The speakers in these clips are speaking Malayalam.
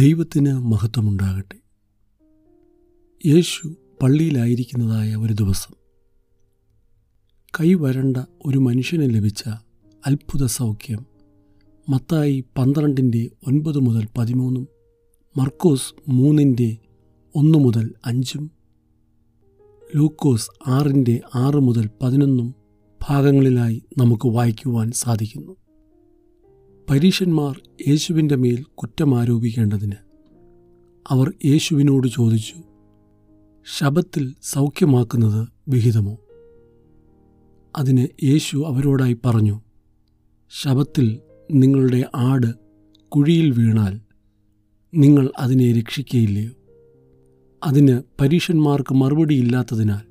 ദൈവത്തിന് മഹത്വമുണ്ടാകട്ടെ. യേശു പള്ളിയിലായിരിക്കുന്നതായ ഒരു ദിവസം കൈവരണ്ട ഒരു മനുഷ്യന് ലഭിച്ച അത്ഭുത സൗഖ്യം മത്തായി 12:9-13, മർക്കോസ് 3:1-5, ലൂക്കോസ് 6:6-11 ഭാഗങ്ങളിലായി നമുക്ക് വായിക്കുവാൻ സാധിക്കുന്നു. പരീശന്മാർ യേശുവിൻ്റെ മേൽ കുറ്റമാരോപിക്കേണ്ടതിന് അവർ യേശുവിനോട് ചോദിച്ചു, ശബത്തിൽ സൗഖ്യമാക്കുന്നത് വിഹിതമോ? അതിന് യേശു അവരോടായി പറഞ്ഞു, ശബത്തിൽ നിങ്ങളുടെ ആട് കുഴിയിൽ വീണാൽ നിങ്ങൾ അതിനെ രക്ഷിക്കുകയില്ലയോ? അതിന് പരീശന്മാർക്ക് മറുപടിയില്ലാത്തതിനാൽ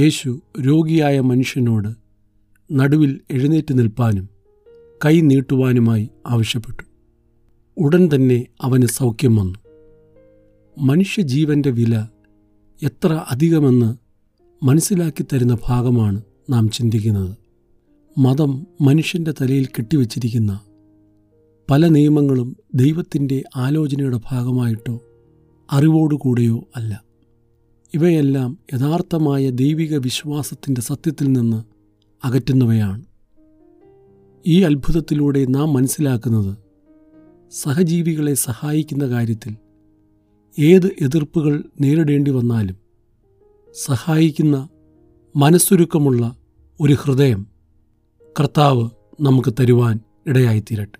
യേശു രോഗിയായ മനുഷ്യനോട് നടുവിൽ എഴുന്നേറ്റ് നിൽപ്പാനും കൈ നീട്ടുവാനുമായി ആവശ്യപ്പെട്ടു. ഉടൻ തന്നെ അവന് സൗഖ്യം വന്നു. മനുഷ്യജീവൻ്റെ വില എത്ര അധികമെന്ന് മനസ്സിലാക്കി തരുന്ന ഭാഗമാണ് നാം ചിന്തിക്കുന്നത്. മതം മനുഷ്യൻ്റെ തലയിൽ കെട്ടിവെച്ചിരിക്കുന്ന പല നിയമങ്ങളും ദൈവത്തിൻ്റെ ആലോചനയുടെ ഭാഗമായിട്ടോ അറിവോടുകൂടെയോ അല്ല. ഇവയെല്ലാം യഥാർത്ഥമായ ദൈവിക വിശ്വാസത്തിൻ്റെ സത്യത്തിൽ നിന്ന് അകറ്റുന്നവയാണ്. ഈ അത്ഭുതത്തിലൂടെ നാം മനസ്സിലാക്കുന്നത്, സഹജീവികളെ സഹായിക്കുന്ന കാര്യത്തിൽ ഏത് എതിർപ്പുകൾ നേരിടേണ്ടി വന്നാലും സഹായിക്കുന്ന മനസ്സുരുക്കമുള്ള ഒരു ഹൃദയം കർത്താവ് നമുക്ക് തരുവാൻ ഇടയായിത്തീരട്ടെ.